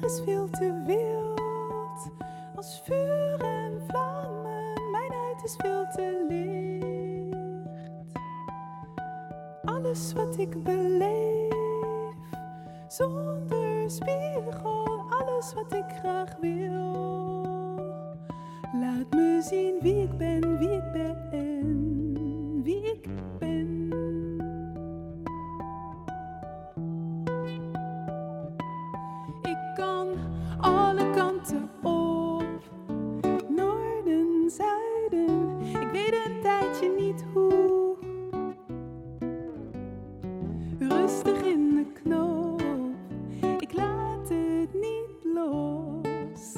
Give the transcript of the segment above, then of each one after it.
jaar is veel te wild, als vuur en vlammen, mijn huid is veel te licht. Alles wat ik beleef, zonder spiegel, alles wat ik graag wil. Laat me zien wie ik ben, wie ik ben. Ik kan alle kanten op, noorden, zuiden. Ik weet een tijdje niet hoe. Rustig in de knoop, ik laat het niet los.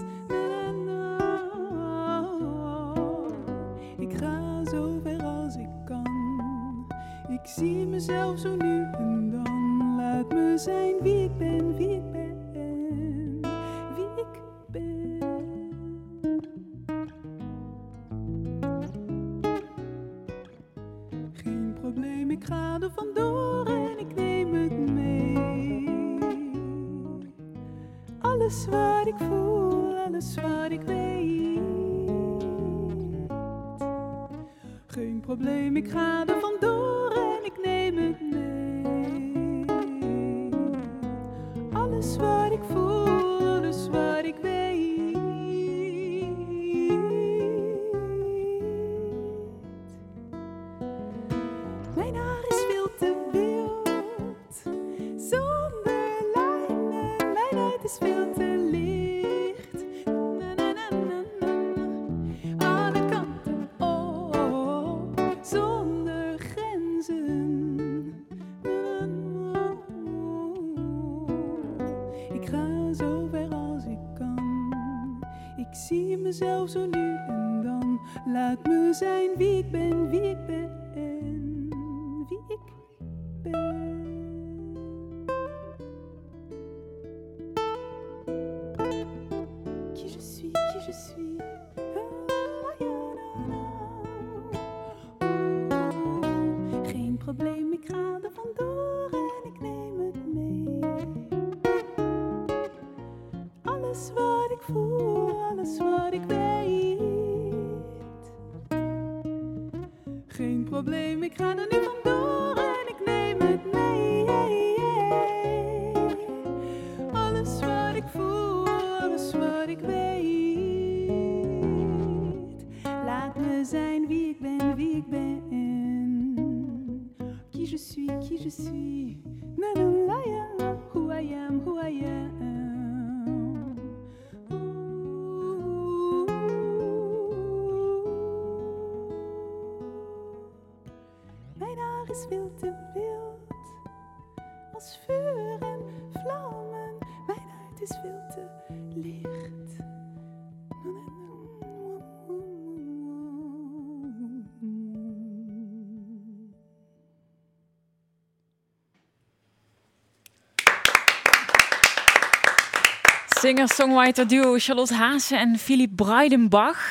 Ik ga zo ver als ik kan. Ik zie mezelf zo nu en dan. Laat me zijn wie ik ben, wie ik ben, wie ik ben. Geen probleem, ik ga er vandoor en ik neem het mee. Alles wat ik voel, alles wat ik weet. Geen probleem, ik ga er vandoor en ik neem het mee. Alles wat ik voel, alles wat ik weet. Mijn haar is veel te wild, zonder lijnen. Mijn huid is veel te licht. Ik ga zo ver als ik kan. Ik zie mezelf zo nu en dan. Laat me zijn wie ik ben, wie ik ben, wie ik ben. Qui je suis, qui je suis. Geen probleem, ik ga er vandoor en ik neem het mee. Alles wat ik voel, alles wat ik weet. Geen probleem, ik ga er nu vandoor en ik neem het mee. Alles wat ik voel, alles wat ik weet. Laat me zijn wie ik ben, wie ik ben. Qui je suis, na na la ya, who I am, who I am. Mijn haar is veel te wild, als vuur en vlammen. Mijn huid is veel te licht. Singer-songwriter duo Charlotte Haase en Philippe Breidenbach.